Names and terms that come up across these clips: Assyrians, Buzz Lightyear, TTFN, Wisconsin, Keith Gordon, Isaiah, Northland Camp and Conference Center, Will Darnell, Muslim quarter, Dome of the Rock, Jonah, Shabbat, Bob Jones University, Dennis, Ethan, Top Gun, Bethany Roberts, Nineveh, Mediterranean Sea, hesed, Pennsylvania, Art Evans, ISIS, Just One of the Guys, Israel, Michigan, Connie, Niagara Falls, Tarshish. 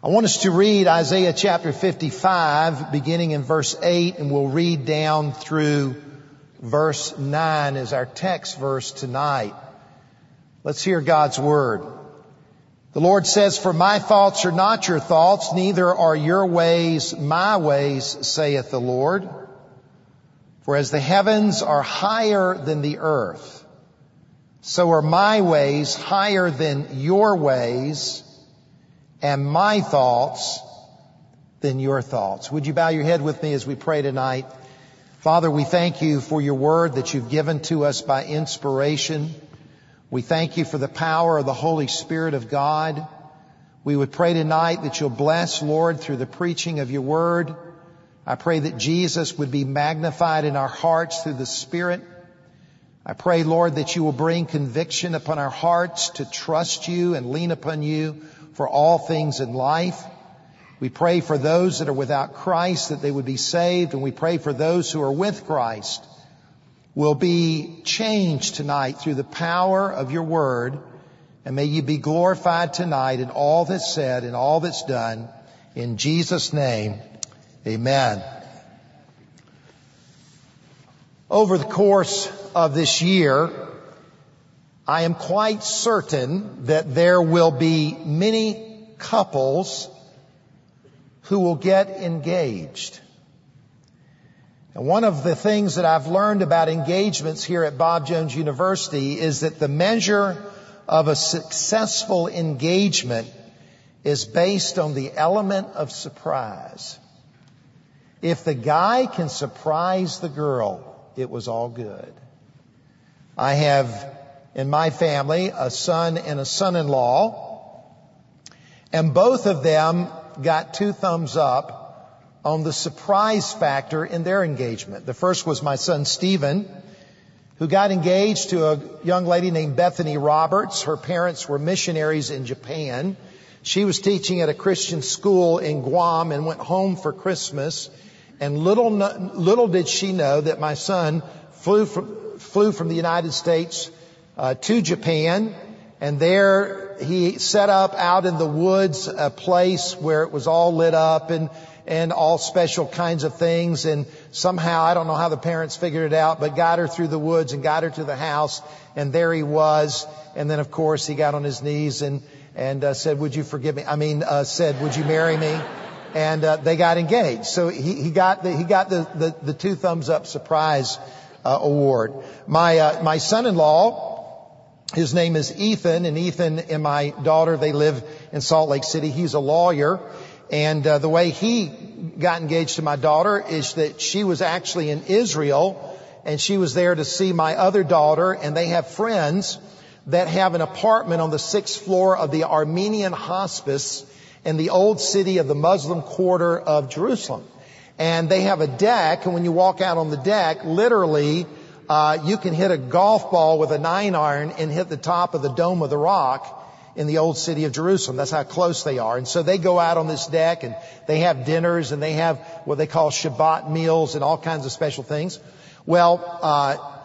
I want us to read Isaiah chapter 55, beginning in verse 8, and we'll read down through verse 9 as our text verse tonight. Let's hear God's word. The Lord says, "For my thoughts are not your thoughts, neither are your ways my ways, saith the Lord. For as the heavens are higher than the earth, so are my ways higher than your ways, and my thoughts than your thoughts." Would you bow your head with me as we pray tonight? Father, we thank you for your word that you've given to us by inspiration. We thank you for the power of the Holy Spirit of God. We would pray tonight that you'll bless, Lord, through the preaching of your word. I pray that Jesus would be magnified in our hearts through the Spirit. I pray, Lord, that you will bring conviction upon our hearts to trust you and lean upon you for all things in life. We pray for those that are without Christ that they would be saved, and we pray for those who are with Christ will be changed tonight through the power of your word. And may you be glorified tonight in all that's said and all that's done. In Jesus' name, amen. Over the course of this year, I am quite certain that there will be many couples who will get engaged. And one of the things that I've learned about engagements here at Bob Jones University is that the measure of a successful engagement is based on the element of surprise. If the guy can surprise the girl, it was all good. I have in my family a son and a son-in-law, and both of them got 2 thumbs up on the surprise factor in their engagement. The first was my son Stephen, who got engaged to a young lady named Bethany Roberts. Her parents were missionaries in Japan. She was teaching at a Christian school in Guam and went home for Christmas. And little did she know that my son flew from the United States to Japan, and there he set up out in the woods a place where it was all lit up and all special kinds of things. And somehow, I don't know how the parents figured it out, but got her through the woods and got her to the house. And there he was. And then, of course, he got on his knees and said, "Would you forgive me?" said, "Would you marry me?" And they got engaged. So he got the 2 thumbs up surprise award. My son-in-law, his name is Ethan, and Ethan and my daughter, they live in Salt Lake City. He's a lawyer. And the way he got engaged to my daughter is that she was actually in Israel, and she was there to see my other daughter, and they have friends that have an apartment on the 6th floor of the Armenian hospice in the old city of the Muslim quarter of Jerusalem. And they have a deck, and when you walk out on the deck, literally, you can hit a golf ball with a 9-iron and hit the top of the Dome of the Rock in the old city of Jerusalem. That's how close they are. And so they go out on this deck, and they have dinners, and they have what they call Shabbat meals and all kinds of special things. Well,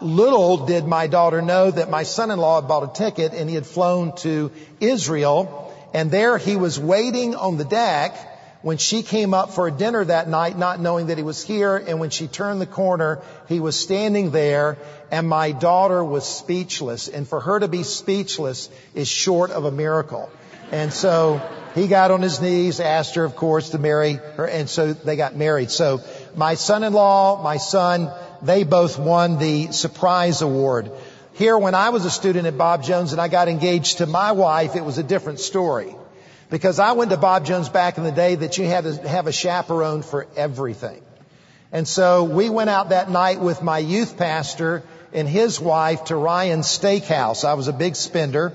little did my daughter know that my son-in-law had bought a ticket, and he had flown to Israel. And there he was waiting on the deck when she came up for a dinner that night, not knowing that he was here. And when she turned the corner, he was standing there, and my daughter was speechless. And for her to be speechless is short of a miracle. And so he got on his knees, asked her, of course, to marry her. And so they got married. So my son-in-law, my son, they both won the surprise award. Here, when I was a student at Bob Jones and I got engaged to my wife, it was a different story. Because I went to Bob Jones back in the day that you had to have a chaperone for everything. And so we went out that night with my youth pastor and his wife to Ryan's Steakhouse. I was a big spender.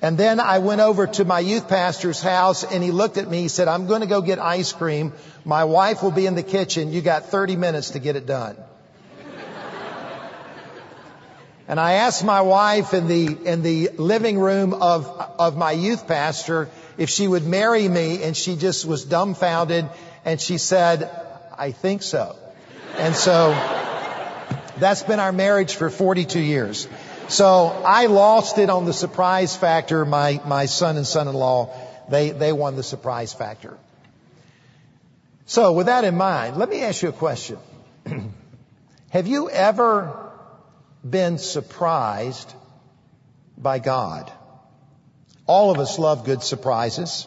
And then I went over to my youth pastor's house, and he looked at me. He said, "I'm going to go get ice cream. My wife will be in the kitchen. You got 30 minutes to get it done." And I asked my wife in the living room of my youth pastor if she would marry me, and she just was dumbfounded, and she said, "I think so." And so that's been our marriage for 42 years. So I lost it on the surprise factor. My son and son-in-law, They won the surprise factor. So with that in mind, let me ask you a question. Have you ever been surprised by God? All of us love good surprises.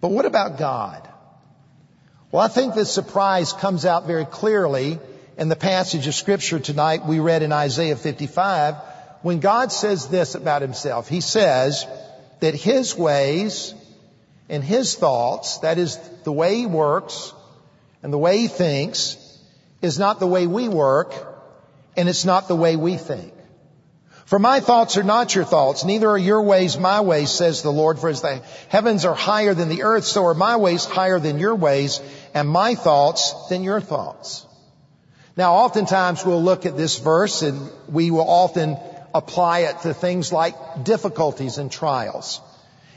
But what about God? Well, I think this surprise comes out very clearly in the passage of Scripture tonight we read in Isaiah 55, when God says this about himself. He says that his ways and his thoughts, that is the way he works and the way he thinks, is not the way we work, and it's not the way we think. For my thoughts are not your thoughts, neither are your ways my ways, says the Lord. For as the heavens are higher than the earth, so are my ways higher than your ways, and my thoughts than your thoughts. Now, oftentimes we'll look at this verse and we will often apply it to things like difficulties and trials.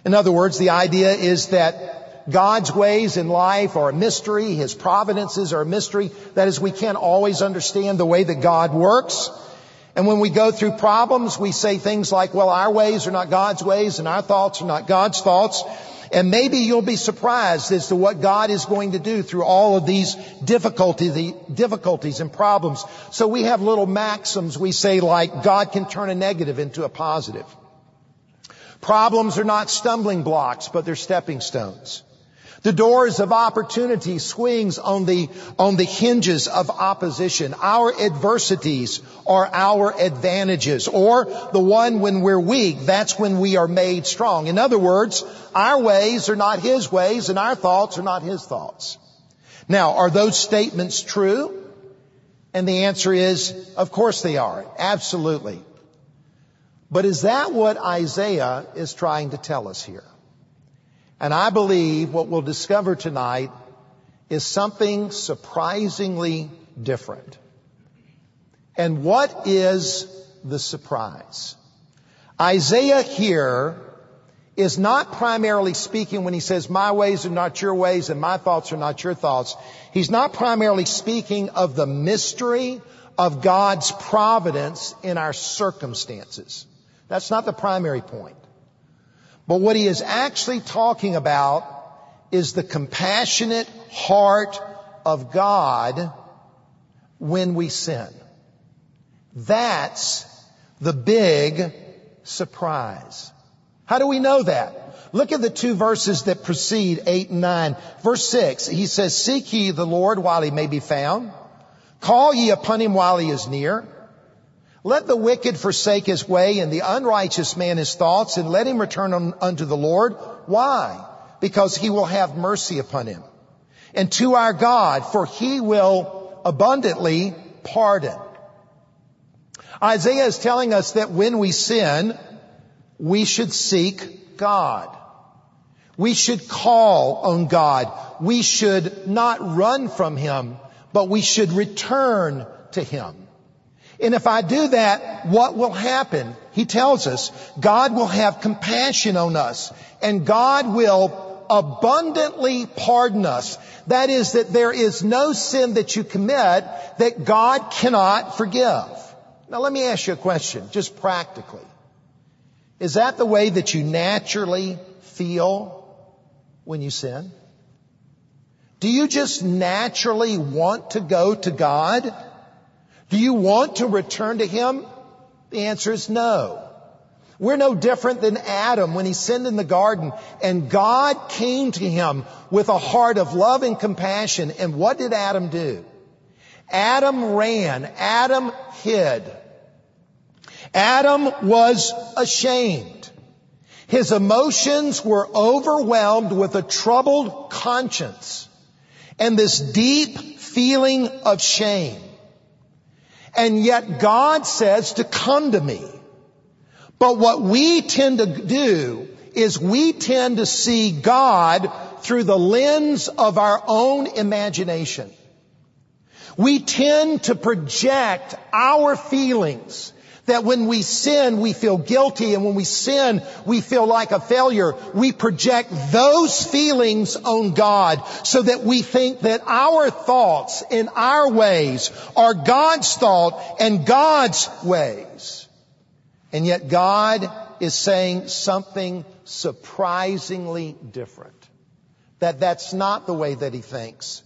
In other words, the idea is that God's ways in life are a mystery, his providences are a mystery. That is, we can't always understand the way that God works. And when we go through problems, we say things like, well, our ways are not God's ways and our thoughts are not God's thoughts. And maybe you'll be surprised as to what God is going to do through all of these difficulties and problems. So we have little maxims we say like, God can turn a negative into a positive. Problems are not stumbling blocks, but they're stepping stones. The doors of opportunity swings on the hinges of opposition. Our adversities are our advantages, or the one when we're weak, that's when we are made strong. In other words, our ways are not his ways and our thoughts are not his thoughts. Now, are those statements true? And the answer is, of course they are. Absolutely. But is that what Isaiah is trying to tell us here? And I believe what we'll discover tonight is something surprisingly different. And what is the surprise? Isaiah here is not primarily speaking when he says, my ways are not your ways and my thoughts are not your thoughts. He's not primarily speaking of the mystery of God's providence in our circumstances. That's not the primary point. But what he is actually talking about is the compassionate heart of God when we sin. That's the big surprise. How do we know that? Look at the two verses that precede 8 and 9. Verse 6, he says, seek ye the Lord while he may be found. Call ye upon him while he is near. Let the wicked forsake his way and the unrighteous man his thoughts, and let him return unto the Lord. Why? Because he will have mercy upon him. And to our God, for he will abundantly pardon. Isaiah is telling us that when we sin, we should seek God. We should call on God. We should not run from him, but we should return to him. And if I do that, what will happen? He tells us God will have compassion on us and God will abundantly pardon us. That is, that there is no sin that you commit that God cannot forgive. Now, let me ask you a question, just practically. Is that the way that you naturally feel when you sin? Do you just naturally want to go to God? Do you want to return to him? The answer is no. We're no different than Adam when he sinned in the garden, and God came to him with a heart of love and compassion. And what did Adam do? Adam ran. Adam hid. Adam was ashamed. His emotions were overwhelmed with a troubled conscience and this deep feeling of shame. And yet God says to come to me. But what we tend to do is we tend to see God through the lens of our own imagination. We tend to project our feelings that when we sin, we feel guilty. And when we sin, we feel like a failure. We project those feelings on God so that we think that our thoughts and our ways are God's thought and God's ways. And yet God is saying something surprisingly different. That's not the way that he thinks.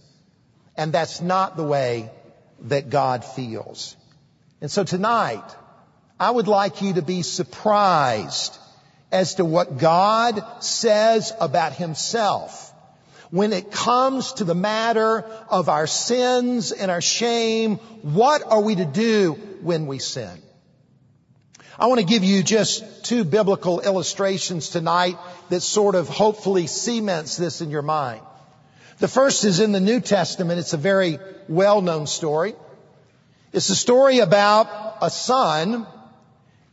And that's not the way that God feels. And so tonight, I would like you to be surprised as to what God says about himself when it comes to the matter of our sins and our shame. What are we to do when we sin? I want to give you just two biblical illustrations tonight that sort of hopefully cements this in your mind. The first is in the New Testament. It's a very well-known story. It's a story about a son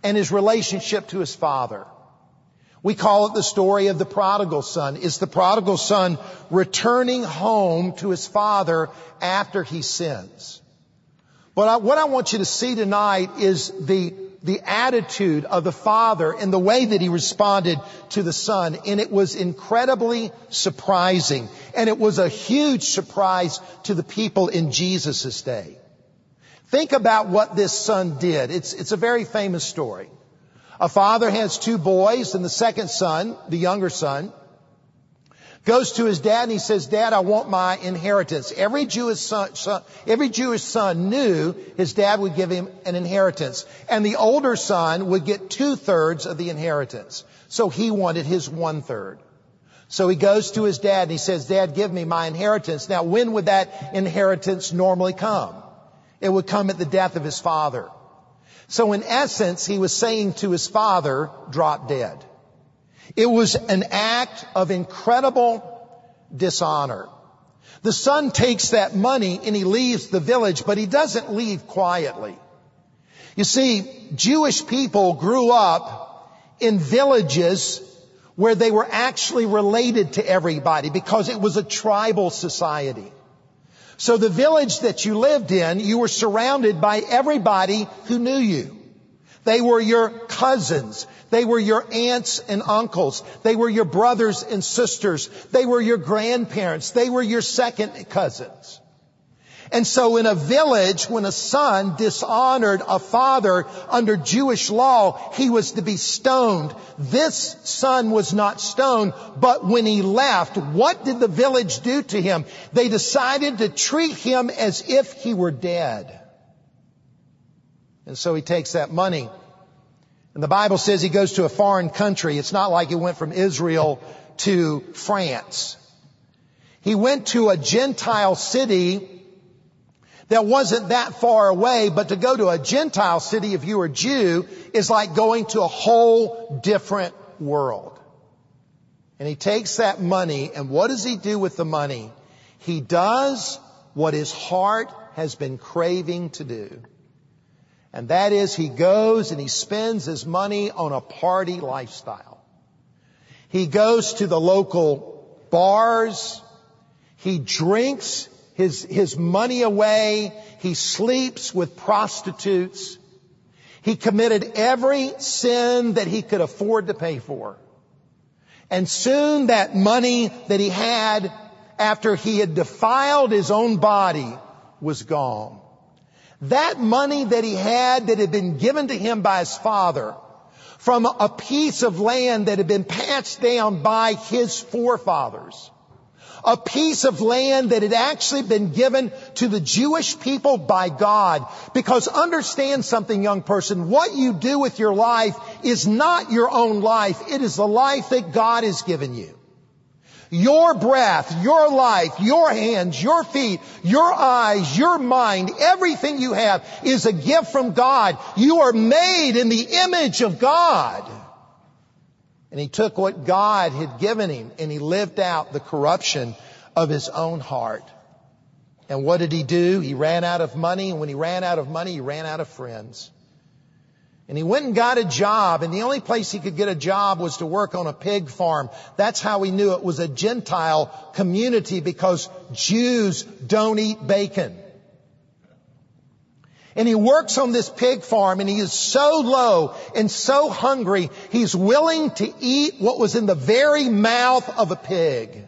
and his relationship to his father. We call it the story of the prodigal son. It's the prodigal son returning home to his father after he sins. But what I want you to see tonight is the attitude of the father and the way that he responded to the son. And it was incredibly surprising. And it was a huge surprise to the people in Jesus' day. Think about what this son did. It's a very famous story. A father has two boys, and the second son, the younger son, goes to his dad and he says, "Dad, I want my inheritance." Every Jewish son knew his dad would give him an inheritance. And the older son would get 2/3 of the inheritance. So he wanted his 1/3. So he goes to his dad and he says, "Dad, give me my inheritance." Now, when would that inheritance normally come? It would come at the death of his father. So in essence, he was saying to his father, "Drop dead." It was an act of incredible dishonor. The son takes that money and he leaves the village, but he doesn't leave quietly. You see, Jewish people grew up in villages where they were actually related to everybody because it was a tribal society. So the village that you lived in, you were surrounded by everybody who knew you. They were your cousins. They were your aunts and uncles. They were your brothers and sisters. They were your grandparents. They were your second cousins. And so in a village, when a son dishonored a father under Jewish law, he was to be stoned. This son was not stoned, but when he left, what did the village do to him? They decided to treat him as if he were dead. And so he takes that money. And the Bible says he goes to a foreign country. It's not like he went from Israel to France. He went to a Gentile city that wasn't that far away, but to go to a Gentile city, if you were a Jew, is like going to a whole different world. And he takes that money, and what does he do with the money? He does what his heart has been craving to do. And that is, he goes and he spends his money on a party lifestyle. He goes to the local bars. He drinks his money away. He sleeps with prostitutes. He committed every sin that he could afford to pay for. And soon that money that he had after he had defiled his own body was gone. That money that he had that had been given to him by his father from a piece of land that had been passed down by his forefathers, a piece of land that had actually been given to the Jewish people by God. Because understand something, young person, what you do with your life is not your own life. It is the life that God has given you. Your breath, your life, your hands, your feet, your eyes, your mind, everything you have is a gift from God. You are made in the image of God. And he took what God had given him and he lived out the corruption of his own heart. And what did he do? He ran out of money. And when he ran out of money, he ran out of friends. And he went and got a job. And the only place he could get a job was to work on a pig farm. That's how he knew it was a Gentile community, because Jews don't eat bacon. And he works on this pig farm, and he is so low and so hungry, he's willing to eat what was in the very mouth of a pig.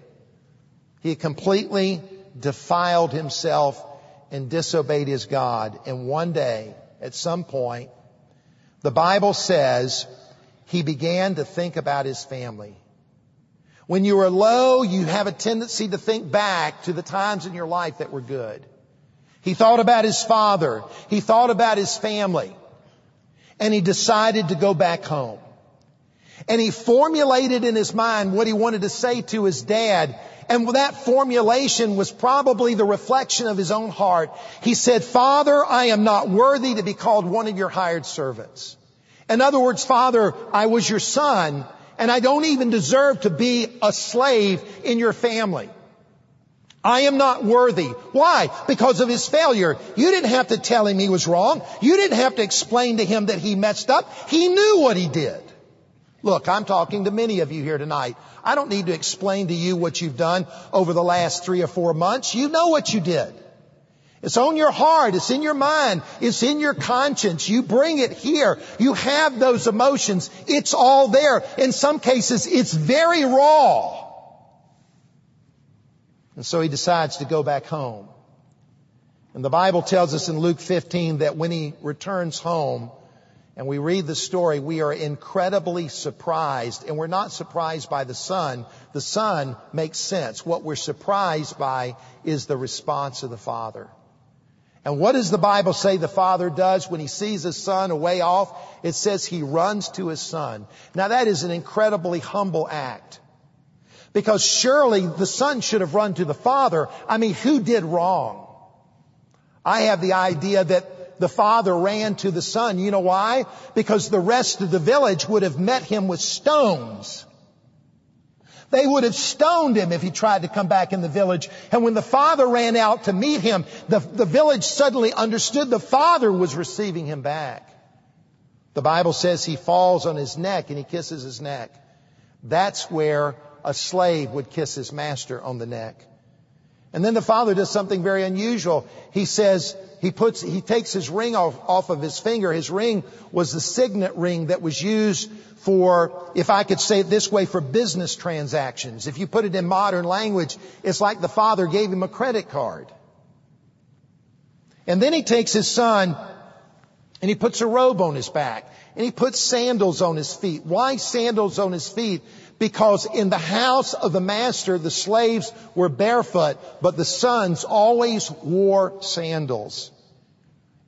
He completely defiled himself and disobeyed his God. And one day, at some point, the Bible says he began to think about his family. When you are low, you have a tendency to think back to the times in your life that were good. He thought about his father. He thought about his family. And he decided to go back home. And he formulated in his mind what he wanted to say to his dad. And that formulation was probably the reflection of his own heart. He said, "Father, I am not worthy to be called one of your hired servants." In other words, "Father, I was your son, and I don't even deserve to be a slave in your family. I am not worthy." Why? Because of his failure. You didn't have to tell him he was wrong. You didn't have to explain to him that he messed up. He knew what he did. Look, I'm talking to many of you here tonight. I don't need to explain to you what you've done over the last 3 or 4 months. You know what you did. It's on your heart. It's in your mind. It's in your conscience. You bring it here. You have those emotions. It's all there. In some cases, it's very raw. And so he decides to go back home. And the Bible tells us in Luke 15 that when he returns home, and we read the story, we are incredibly surprised. And we're not surprised by the son. The son makes sense. What we're surprised by is the response of the father. And what does the Bible say the father does when he sees his son a way off? It says he runs to his son. Now that is an incredibly humble act. Because surely the son should have run to the father. I mean, who did wrong? I have the idea that the father ran to the son. You know why? Because the rest of the village would have met him with stones. They would have stoned him if he tried to come back in the village. And when the father ran out to meet him, the village suddenly understood the father was receiving him back. The Bible says he falls on his neck and he kisses his neck. That's where a slave would kiss his master, on the neck. And then the father does something very unusual. He says, he takes his ring off of his finger. His ring was the signet ring that was used for, if I could say it this way, for business transactions. If you put it in modern language, it's like the father gave him a credit card. And then he takes his son and he puts a robe on his back and he puts sandals on his feet. Why sandals on his feet? Because in the house of the master, the slaves were barefoot, but the sons always wore sandals.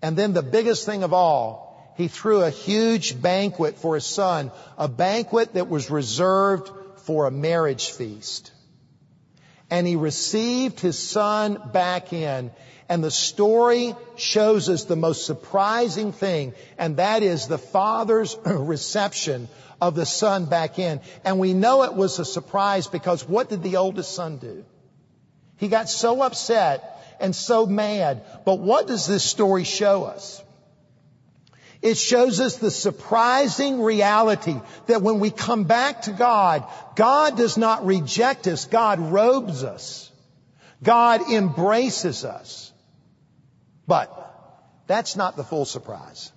And then the biggest thing of all, he threw a huge banquet for his son, a banquet that was reserved for a marriage feast. And he received his son back in. And the story shows us the most surprising thing, and that is the father's reception of the son back in. And we know it was a surprise because what did the oldest son do? He got so upset and so mad. But what does this story show us? It shows us the surprising reality that when we come back to God, God does not reject us. God robes us. God embraces us. But that's not the full surprise.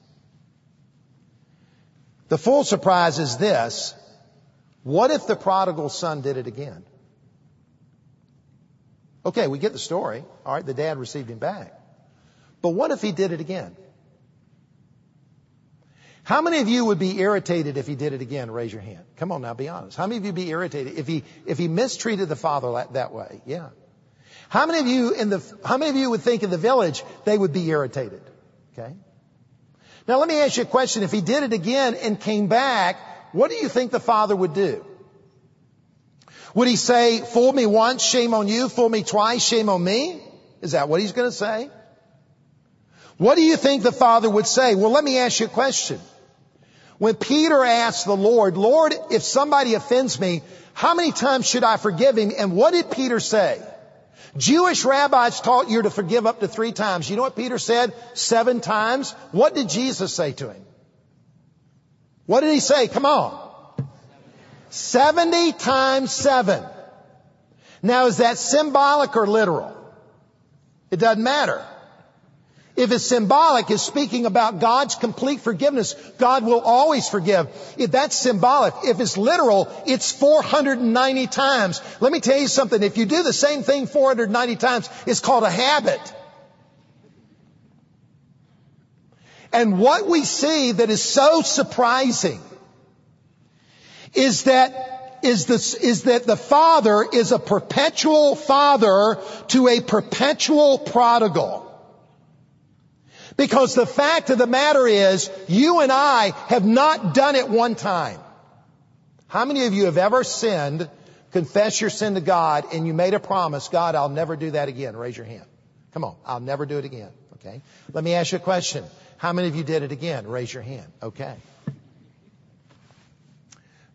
The full surprise is this. What if the prodigal son did it again? Okay, we get the story. All right, the dad received him back. But what if he did it again? How many of you would be irritated if he did it again? Raise your hand. Come on now, be honest. How many of you would be irritated if he mistreated the father that way? Yeah. How many of you would think in the village they would be irritated? Okay. Now let me ask you a question. If he did it again and came back, what do you think the father would do? Would he say, "Fool me once, shame on you. Fool me twice, shame on me"? Is that what he's going to say? What do you think the father would say? Well, let me ask you a question. When Peter asked the Lord, "Lord, if somebody offends me, how many times should I forgive him?" And what did Peter say? Jewish rabbis taught you to forgive up to 3 times. You know what Peter said? 7 times. What did Jesus say to him? What did he say? Come on. 70 times 7. Now, is that symbolic or literal? It doesn't matter. If it's symbolic, it's speaking about God's complete forgiveness. God will always forgive. If that's symbolic, if it's literal, it's 490 times. Let me tell you something. If you do the same thing 490 times, it's called a habit. And what we see that is so surprising is that the Father is a perpetual father to a perpetual prodigal. Because the fact of the matter is, you and I have not done it one time. How many of you have ever sinned, confessed your sin to God, and you made a promise, God, I'll never do that again? Raise your hand. Come on, I'll never do it again. Okay. Let me ask you a question. How many of you did it again? Raise your hand. Okay.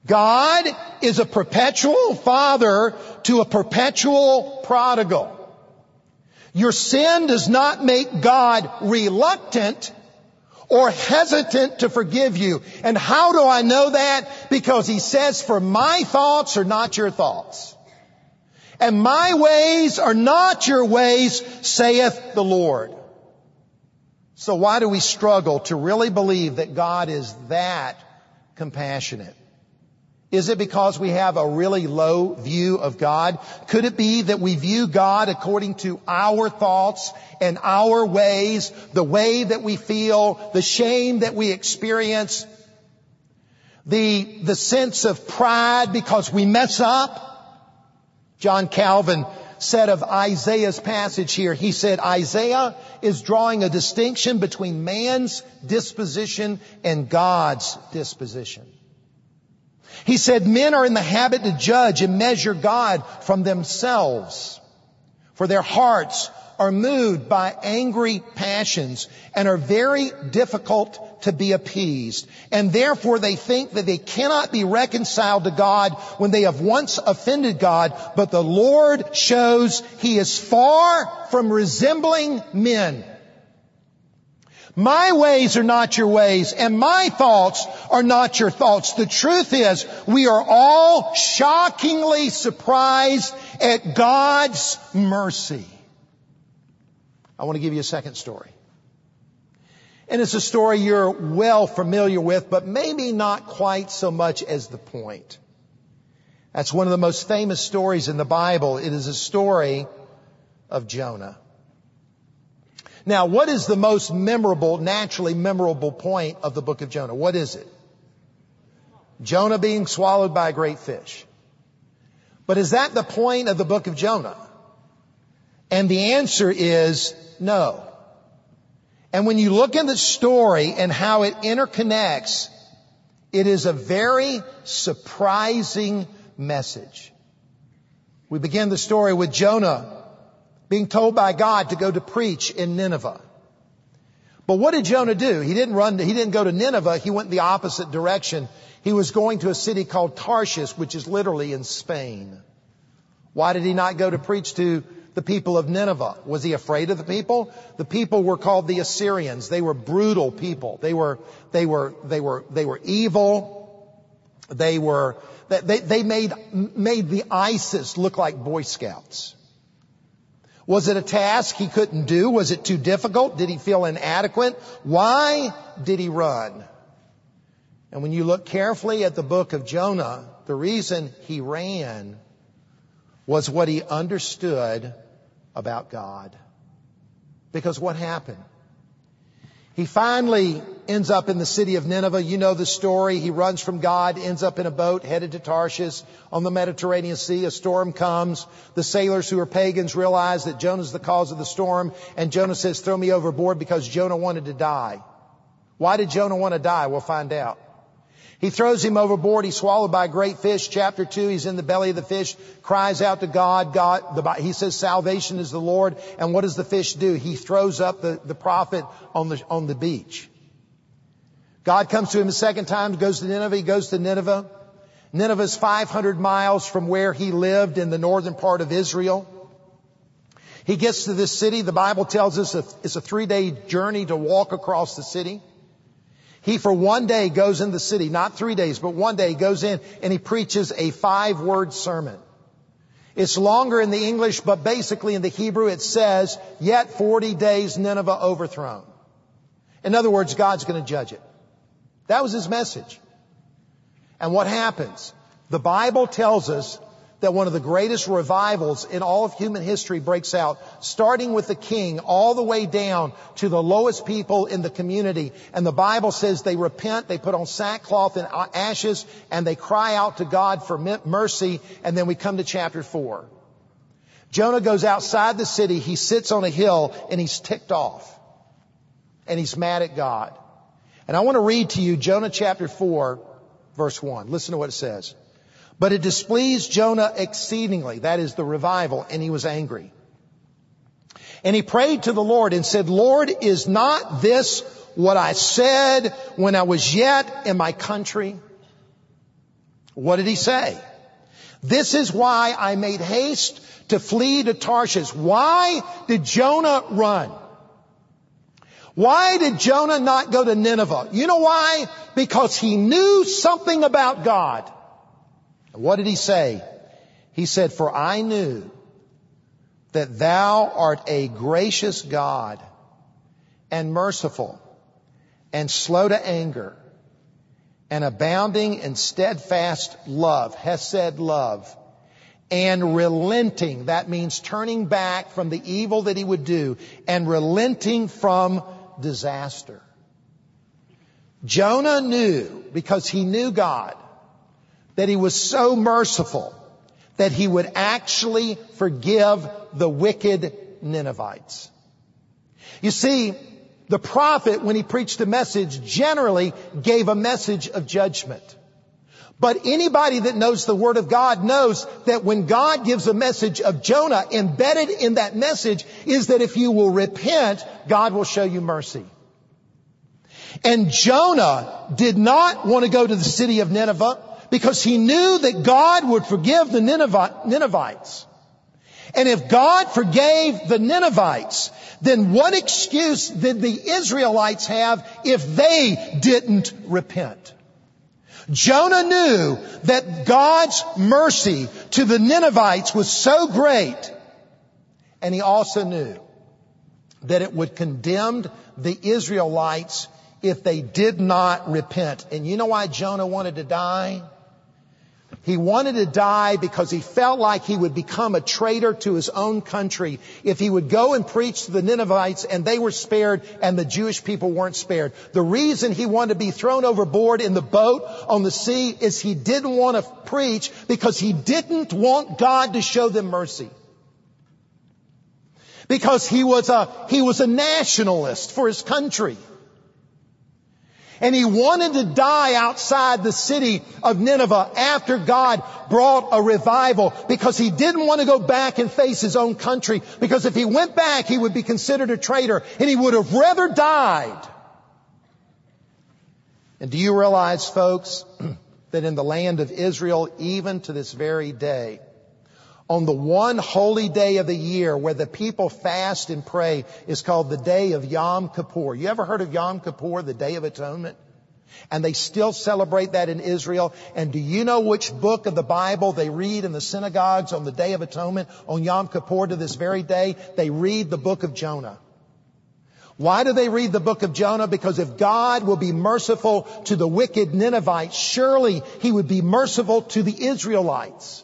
God is a perpetual father to a perpetual prodigal. Your sin does not make God reluctant or hesitant to forgive you. And how do I know that? Because he says, for my thoughts are not your thoughts, and my ways are not your ways, saith the Lord. So why do we struggle to really believe that God is that compassionate? Is it because we have a really low view of God? Could it be that we view God according to our thoughts and our ways, the way that we feel, the shame that we experience, the sense of pride because we mess up? John Calvin said of Isaiah's passage here, he said, Isaiah is drawing a distinction between man's disposition and God's disposition. He said, men are in the habit to judge and measure God from themselves, for their hearts are moved by angry passions and are very difficult to be appeased. And therefore they think that they cannot be reconciled to God when they have once offended God. But the Lord shows he is far from resembling men. My ways are not your ways, and my thoughts are not your thoughts. The truth is, we are all shockingly surprised at God's mercy. I want to give you a second story. And it's a story you're well familiar with, but maybe not quite so much as the point. That's one of the most famous stories in the Bible. It is a story of Jonah. Now, what is the most memorable, naturally memorable point of the book of Jonah? What is it? Jonah being swallowed by a great fish. But is that the point of the book of Jonah? And the answer is no. And when you look at the story and how it interconnects, it is a very surprising message. We begin the story with Jonah being told by God to go to preach in Nineveh. But what did Jonah do? He didn't go to Nineveh. He went the opposite direction. He was going to a city called Tarshish, which is literally in Spain. Why did he not go to preach to the people of Nineveh? Was he afraid of the people? The people were called the Assyrians. They were brutal people. They were evil. They made the ISIS look like Boy Scouts. Was it a task he couldn't do? Was it too difficult? Did he feel inadequate? Why did he run? And when you look carefully at the book of Jonah, the reason he ran was what he understood about God. Because what happened? He finally ends up in the city of Nineveh. You know the story. He runs from God, ends up in a boat, headed to Tarshish on the Mediterranean Sea. A storm comes. The sailors, who are pagans, realize that Jonah's the cause of the storm. And Jonah says, throw me overboard, because Jonah wanted to die. Why did Jonah want to die? We'll find out. He throws him overboard. He's swallowed by a great fish. Chapter 2, he's in the belly of the fish, cries out to God. He says, salvation is the Lord. And what does the fish do? He throws up the prophet on the beach. God comes to him a second time, goes to Nineveh. He goes to Nineveh. Nineveh is 500 miles from where he lived in the northern part of Israel. He gets to this city. The Bible tells us it's a 3-day journey to walk across the city. He, for one day, goes in the city, not 3 days, but one day he goes in and he preaches a 5-word sermon. It's longer in the English, but basically in the Hebrew it says, yet 40 days Nineveh overthrown. In other words, God's going to judge it. That was his message. And what happens? The Bible tells us that one of the greatest revivals in all of human history breaks out, starting with the king all the way down to the lowest people in the community. And the Bible says they repent, they put on sackcloth and ashes, and they cry out to God for mercy. And then we come to chapter 4. Jonah goes outside the city, he sits on a hill, and he's ticked off. And he's mad at God. And I want to read to you Jonah chapter 4, verse 1. Listen to what it says. But it displeased Jonah exceedingly, that is the revival, and he was angry. And he prayed to the Lord and said, Lord, is not this what I said when I was yet in my country? What did he say? This is why I made haste to flee to Tarshish. Why did Jonah run? Why did Jonah not go to Nineveh? You know why? Because he knew something about God. What did he say? He said, for I knew that thou art a gracious God and merciful and slow to anger and abounding in steadfast love, hesed love, and relenting. That means turning back from the evil that he would do and relenting from disaster. Jonah knew, because he knew God, that he was so merciful that he would actually forgive the wicked Ninevites. You see, the prophet, when he preached a message, generally gave a message of judgment. But anybody that knows the Word of God knows that when God gives a message of Jonah, embedded in that message is that if you will repent, God will show you mercy. And Jonah did not want to go to the city of Nineveh, because he knew that God would forgive the Ninevites. And if God forgave the Ninevites, then what excuse did the Israelites have if they didn't repent? Jonah knew that God's mercy to the Ninevites was so great, and he also knew that it would condemn the Israelites if they did not repent. And you know why Jonah wanted to die? He wanted to die because he felt like he would become a traitor to his own country if he would go and preach to the Ninevites and they were spared and the Jewish people weren't spared. The reason he wanted to be thrown overboard in the boat on the sea is he didn't want to preach because he didn't want God to show them mercy. Because he was a nationalist for his country. And he wanted to die outside the city of Nineveh after God brought a revival, because he didn't want to go back and face his own country, because if he went back, he would be considered a traitor, and he would have rather died. And do you realize, folks, that in the land of Israel, even to this very day, on the one holy day of the year where the people fast and pray is called the day of Yom Kippur. You ever heard of Yom Kippur, the Day of Atonement? And they still celebrate that in Israel. And do you know which book of the Bible they read in the synagogues on the Day of Atonement, on Yom Kippur to this very day? They read the book of Jonah. Why do they read the book of Jonah? Because if God will be merciful to the wicked Ninevites, surely he would be merciful to the Israelites.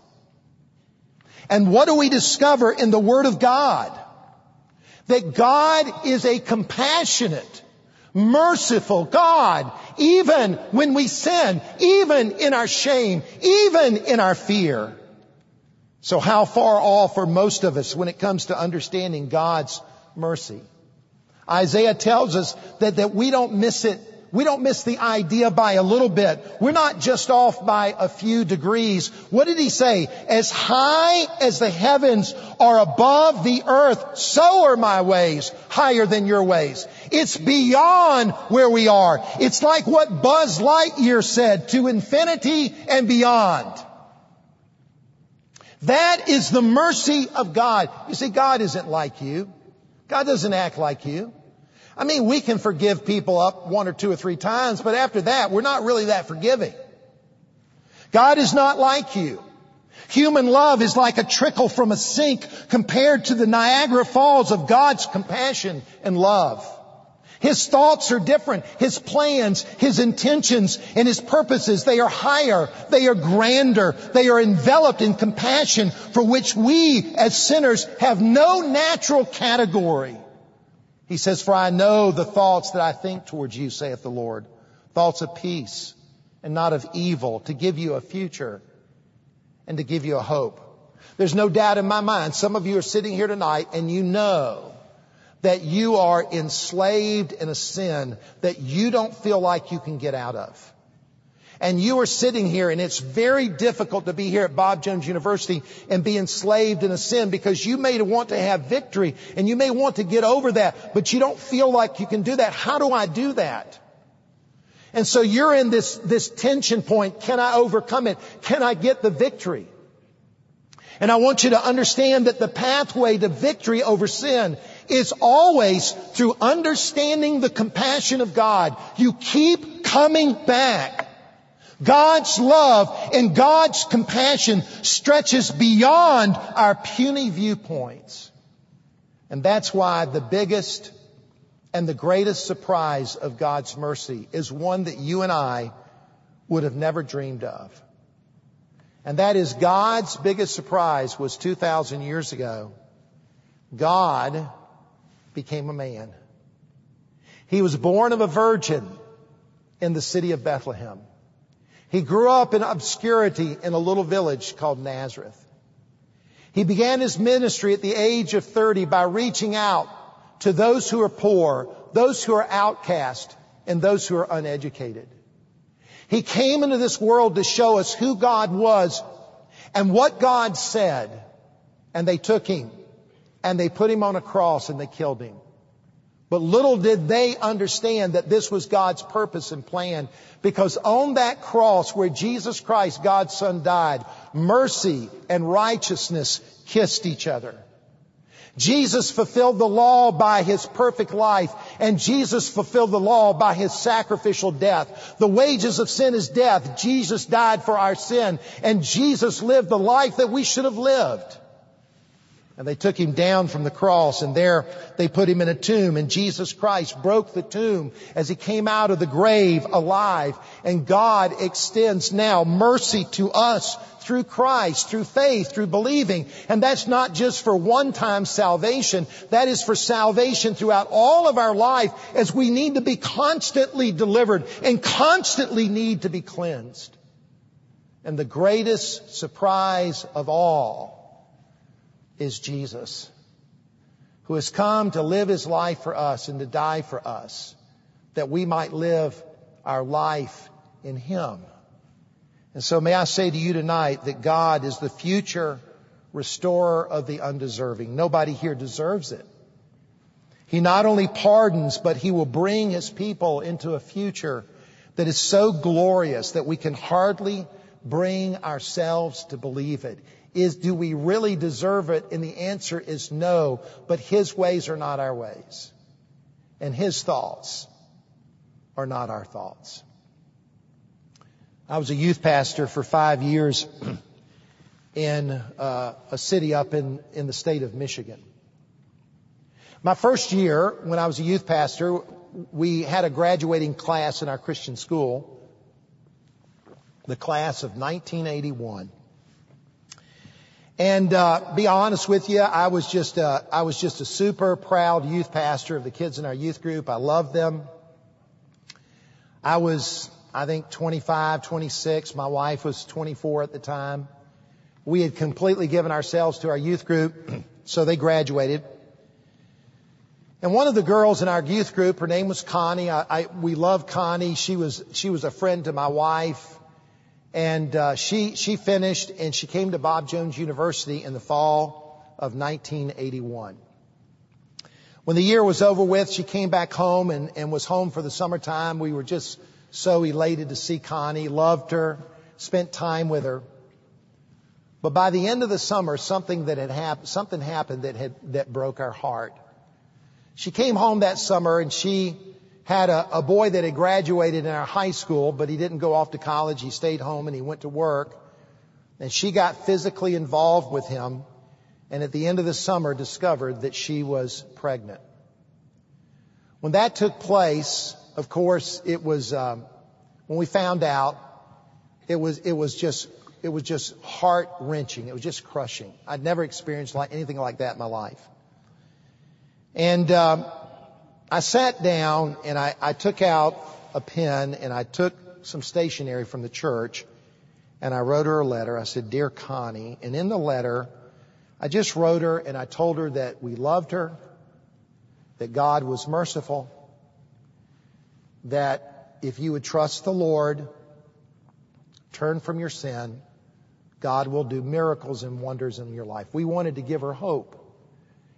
And what do we discover in the Word of God? That God is a compassionate, merciful God, even when we sin, even in our shame, even in our fear. So how far off are most of us when it comes to understanding God's mercy? Isaiah tells us that we don't miss it. We don't miss the idea by a little bit. We're not just off by a few degrees. What did he say? As high as the heavens are above the earth, so are my ways higher than your ways. It's beyond where we are. It's like what Buzz Lightyear said, to infinity and beyond. That is the mercy of God. You see, God isn't like you. God doesn't act like you. I mean, we can forgive people up one or two or three times, but after that, we're not really that forgiving. God is not like you. Human love is like a trickle from a sink compared to the Niagara Falls of God's compassion and love. His thoughts are different. His plans, His intentions, and His purposes, they are higher. They are grander. They are enveloped in compassion for which we as sinners have no natural category. He says, "For I know the thoughts that I think towards you, saith the Lord, thoughts of peace and not of evil, to give you a future and to give you a hope." There's no doubt in my mind, some of you are sitting here tonight and you know that you are enslaved in a sin that you don't feel like you can get out of. And you are sitting here, and it's very difficult to be here at Bob Jones University and be enslaved in a sin, because you may want to have victory and you may want to get over that, but you don't feel like you can do that. How do I do that? And so you're in this tension point. Can I overcome it? Can I get the victory? And I want you to understand that the pathway to victory over sin is always through understanding the compassion of God. You keep coming back. God's love and God's compassion stretches beyond our puny viewpoints. And that's why the biggest and the greatest surprise of God's mercy is one that you and I would have never dreamed of. And that is, God's biggest surprise was 2,000 years ago, God became a man. He was born of a virgin in the city of Bethlehem. He grew up in obscurity in a little village called Nazareth. He began his ministry at the age of 30 by reaching out to those who are poor, those who are outcast, and those who are uneducated. He came into this world to show us who God was and what God said. And they took Him and they put Him on a cross and they killed Him. But little did they understand that this was God's purpose and plan, because on that cross where Jesus Christ, God's Son, died, mercy and righteousness kissed each other. Jesus fulfilled the law by His perfect life, and Jesus fulfilled the law by His sacrificial death. The wages of sin is death. Jesus died for our sin, and Jesus lived the life that we should have lived. And they took Him down from the cross, and there they put Him in a tomb, and Jesus Christ broke the tomb as He came out of the grave alive. And God extends now mercy to us through Christ, through faith, through believing. And that's not just for one-time salvation. That is for salvation throughout all of our life, as we need to be constantly delivered and constantly need to be cleansed. And the greatest surprise of all is Jesus, who has come to live His life for us and to die for us, that we might live our life in Him. And so may I say to you tonight that God is the future restorer of the undeserving. Nobody here deserves it. He not only pardons, but He will bring His people into a future that is so glorious that we can hardly bring ourselves to believe it. Do we really deserve it? And the answer is no, but His ways are not our ways, and His thoughts are not our thoughts. I was a youth pastor for 5 years in a city up in the state of Michigan. My first year, when I was a youth pastor, we had a graduating class in our Christian school, the class of 1981. And be honest with you, I was just a super proud youth pastor of the kids in our youth group. I loved them. I was, I think, 25, 26. My wife was 24 at the time. We had completely given ourselves to our youth group, so they graduated. And one of the girls in our youth group, her name was Connie. We loved Connie. She was a friend to my wife. And she finished, and she came to Bob Jones University in the fall of 1981. When the year was over with, she came back home and was home for the summertime. We were just so elated to see Connie, loved her, spent time with her. But by the end of the summer, something happened that broke our heart. She came home that summer, and she had a boy that had graduated in our high school, but he didn't go off to college. He stayed home and he went to work. And she got physically involved with him, and at the end of the summer discovered that she was pregnant. When that took place, of course, it was when we found out, it was just heart wrenching. It was just crushing. I'd never experienced anything like that in my life. And I sat down and I took out a pen and I took some stationery from the church and I wrote her a letter. I said, "Dear Connie," and in the letter, I just wrote her and I told her that we loved her, that God was merciful, that if you would trust the Lord, turn from your sin, God will do miracles and wonders in your life. We wanted to give her hope,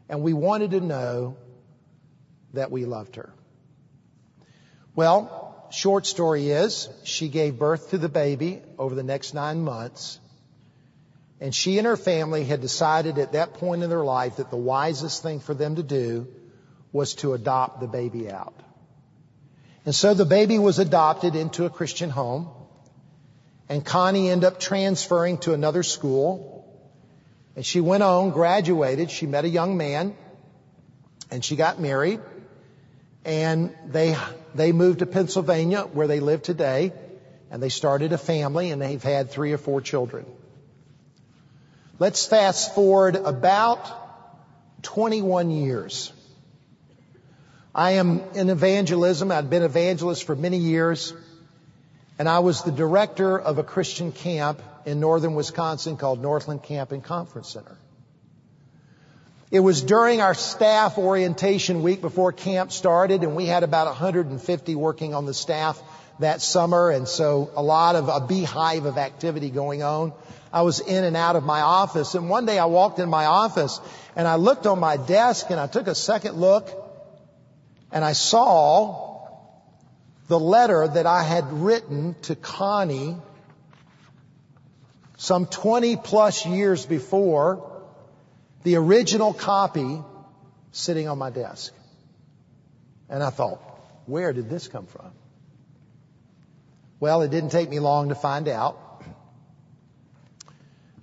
and we wanted to know that we loved her. Well, short story is, she gave birth to the baby over the next 9 months, and she and her family had decided at that point in their life that the wisest thing for them to do was to adopt the baby out. And so the baby was adopted into a Christian home, and Connie ended up transferring to another school. And she went on, graduated, she met a young man, and she got married. And they moved to Pennsylvania, where they live today, and they started a family, and they've had 3 or 4 children. Let's fast forward about 21 years. I am in evangelism. I've been an evangelist for many years. And I was the director of a Christian camp in northern Wisconsin called Northland Camp and Conference Center. It was during our staff orientation week before camp started, and we had about 150 working on the staff that summer, and so a lot of a beehive of activity going on. I was in and out of my office, and one day I walked in my office, and I looked on my desk, and I took a second look, and I saw the letter that I had written to Connie some 20 plus years before, the original copy sitting on my desk. And I thought, where did this come from? Well, it didn't take me long to find out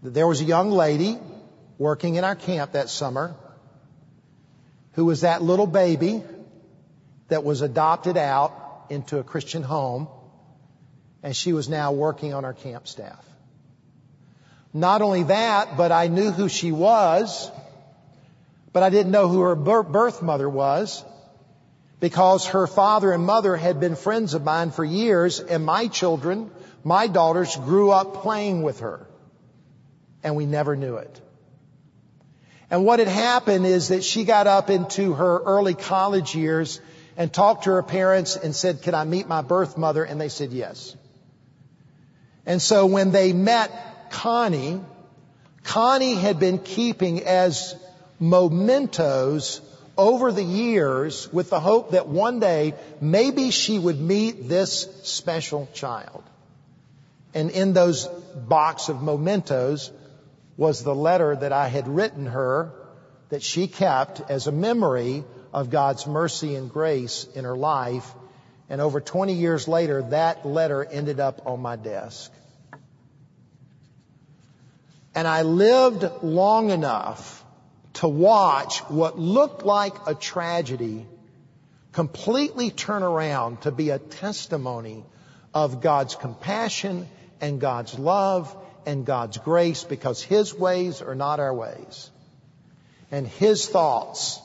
that there was a young lady working in our camp that summer who was that little baby that was adopted out into a Christian home, and she was now working on our camp staff. Not only that, but I knew who she was, but I didn't know who her birth mother was, because her father and mother had been friends of mine for years, and my children, my daughters, grew up playing with her, and we never knew it. And what had happened is that she got up into her early college years and talked to her parents and said, "Can I meet my birth mother?" And they said yes. And so when they met Connie, Connie had been keeping as mementos over the years with the hope that one day maybe she would meet this special child. And in those box of mementos was the letter that I had written her that she kept as a memory of God's mercy and grace in her life. And over 20 years later, that letter ended up on my desk. And I lived long enough to watch what looked like a tragedy completely turn around to be a testimony of God's compassion and God's love and God's grace, because His ways are not our ways, and His thoughts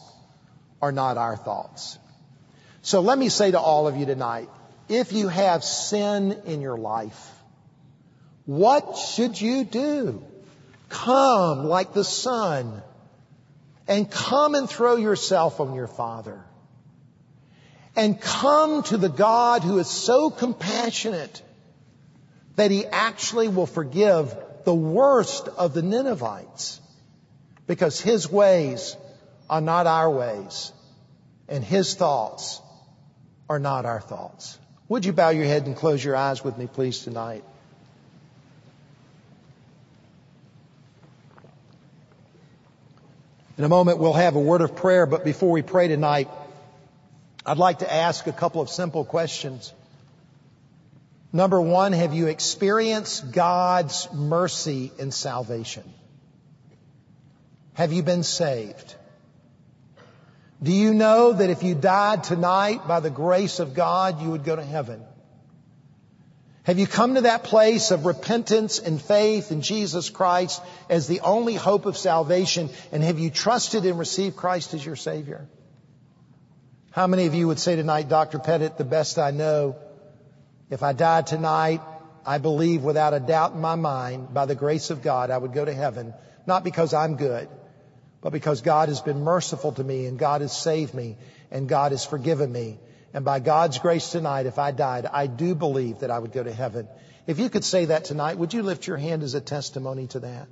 are not our thoughts. So let me say to all of you tonight, if you have sin in your life, what should you do? Come like the Son, and come and throw yourself on your Father, and come to the God who is so compassionate that He actually will forgive the worst of the Ninevites, because His ways are not our ways, and His thoughts are not our thoughts. Would you bow your head and close your eyes with me, please, tonight? In a moment, we'll have a word of prayer, but before we pray tonight, I'd like to ask a couple of simple questions. Number one, have you experienced God's mercy in salvation? Have you been saved? Do you know that if you died tonight by the grace of God, you would go to heaven? Have you come to that place of repentance and faith in Jesus Christ as the only hope of salvation? And have you trusted and received Christ as your Savior? How many of you would say tonight, Dr. Pettit, the best I know, if I died tonight, I believe without a doubt in my mind, by the grace of God, I would go to heaven, not because I'm good, but because God has been merciful to me and God has saved me and God has forgiven me. And by God's grace tonight, if I died, I do believe that I would go to heaven. If you could say that tonight, would you lift your hand as a testimony to that?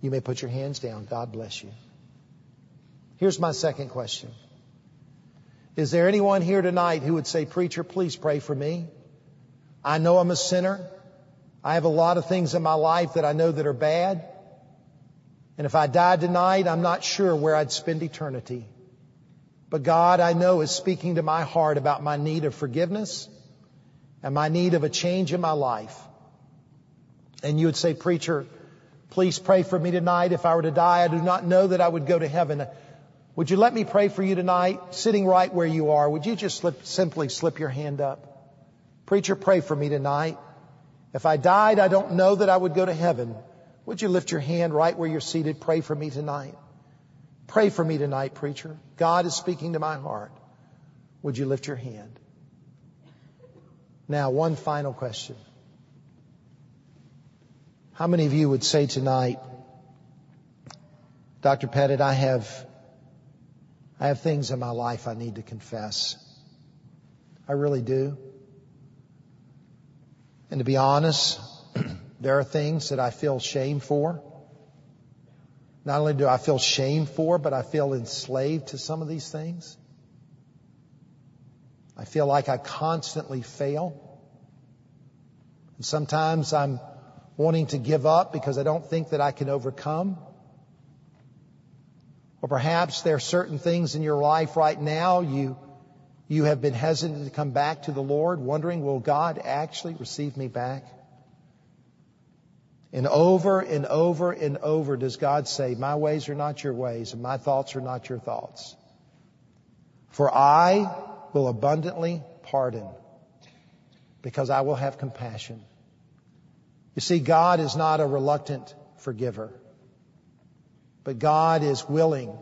You may put your hands down. God bless you. Here's my second question. Is there anyone here tonight who would say, preacher, please pray for me? I know I'm a sinner. I have a lot of things in my life that I know that are bad. And if I died tonight, I'm not sure where I'd spend eternity. But God, I know, is speaking to my heart about my need of forgiveness and my need of a change in my life. And you would say, preacher, please pray for me tonight. If I were to die, I do not know that I would go to heaven. Would you let me pray for you tonight? Sitting right where you are, would you just simply slip your hand up? Preacher, pray for me tonight. If I died, I don't know that I would go to heaven. Would you lift your hand right where you're seated? Pray for me tonight. Pray for me tonight, preacher. God is speaking to my heart. Would you lift your hand? Now, one final question. How many of you would say tonight, Dr. Pettit, I have things in my life I need to confess. I really do. And to be honest, there are things that I feel shame for. Not only do I feel shame for, but I feel enslaved to some of these things. I feel like I constantly fail. And sometimes I'm wanting to give up because I don't think that I can overcome. Or perhaps there are certain things in your life right now you have been hesitant to come back to the Lord, wondering, will God actually receive me back? And over and over does God say, my ways are not your ways and my thoughts are not your thoughts. For I will abundantly pardon because I will have compassion. You see, God is not a reluctant forgiver, but God is willing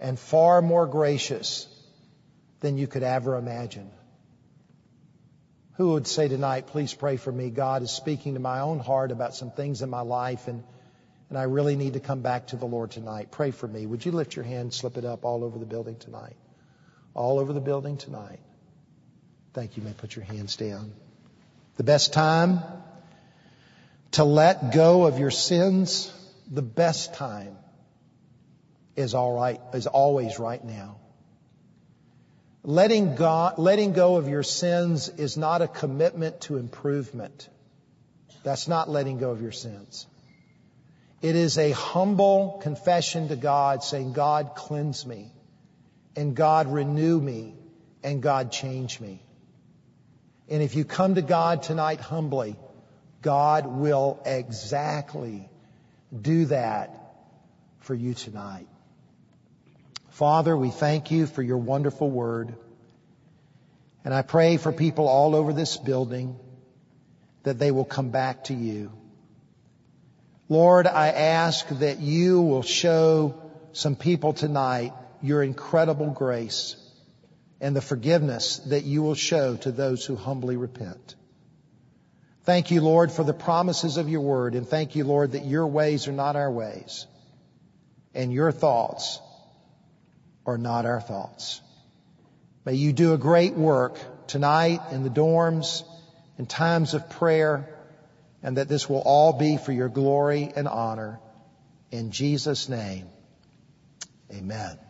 and far more gracious than you could ever imagine. Who would say tonight, please pray for me? God is speaking to my own heart about some things in my life, and I really need to come back to the Lord tonight. Pray for me. Would you lift your hand, slip it up all over the building tonight? All over the building tonight. Thank you. You may put your hands down. The best time to let go of your sins, the best time is always right now. Letting go of your sins is not a commitment to improvement. That's not letting go of your sins. It is a humble confession to God saying, God, cleanse me, and God, renew me, and God, change me. And if you come to God tonight humbly, God will exactly do that for you tonight. Father, we thank you for your wonderful word. And I pray for people all over this building that they will come back to you. Lord, I ask that you will show some people tonight your incredible grace and the forgiveness that you will show to those who humbly repent. Thank you, Lord, for the promises of your word. And thank you, Lord, that your ways are not our ways and your thoughts are not our thoughts. May you do a great work tonight in the dorms, in times of prayer, and that this will all be for your glory and honor. In Jesus' name, amen.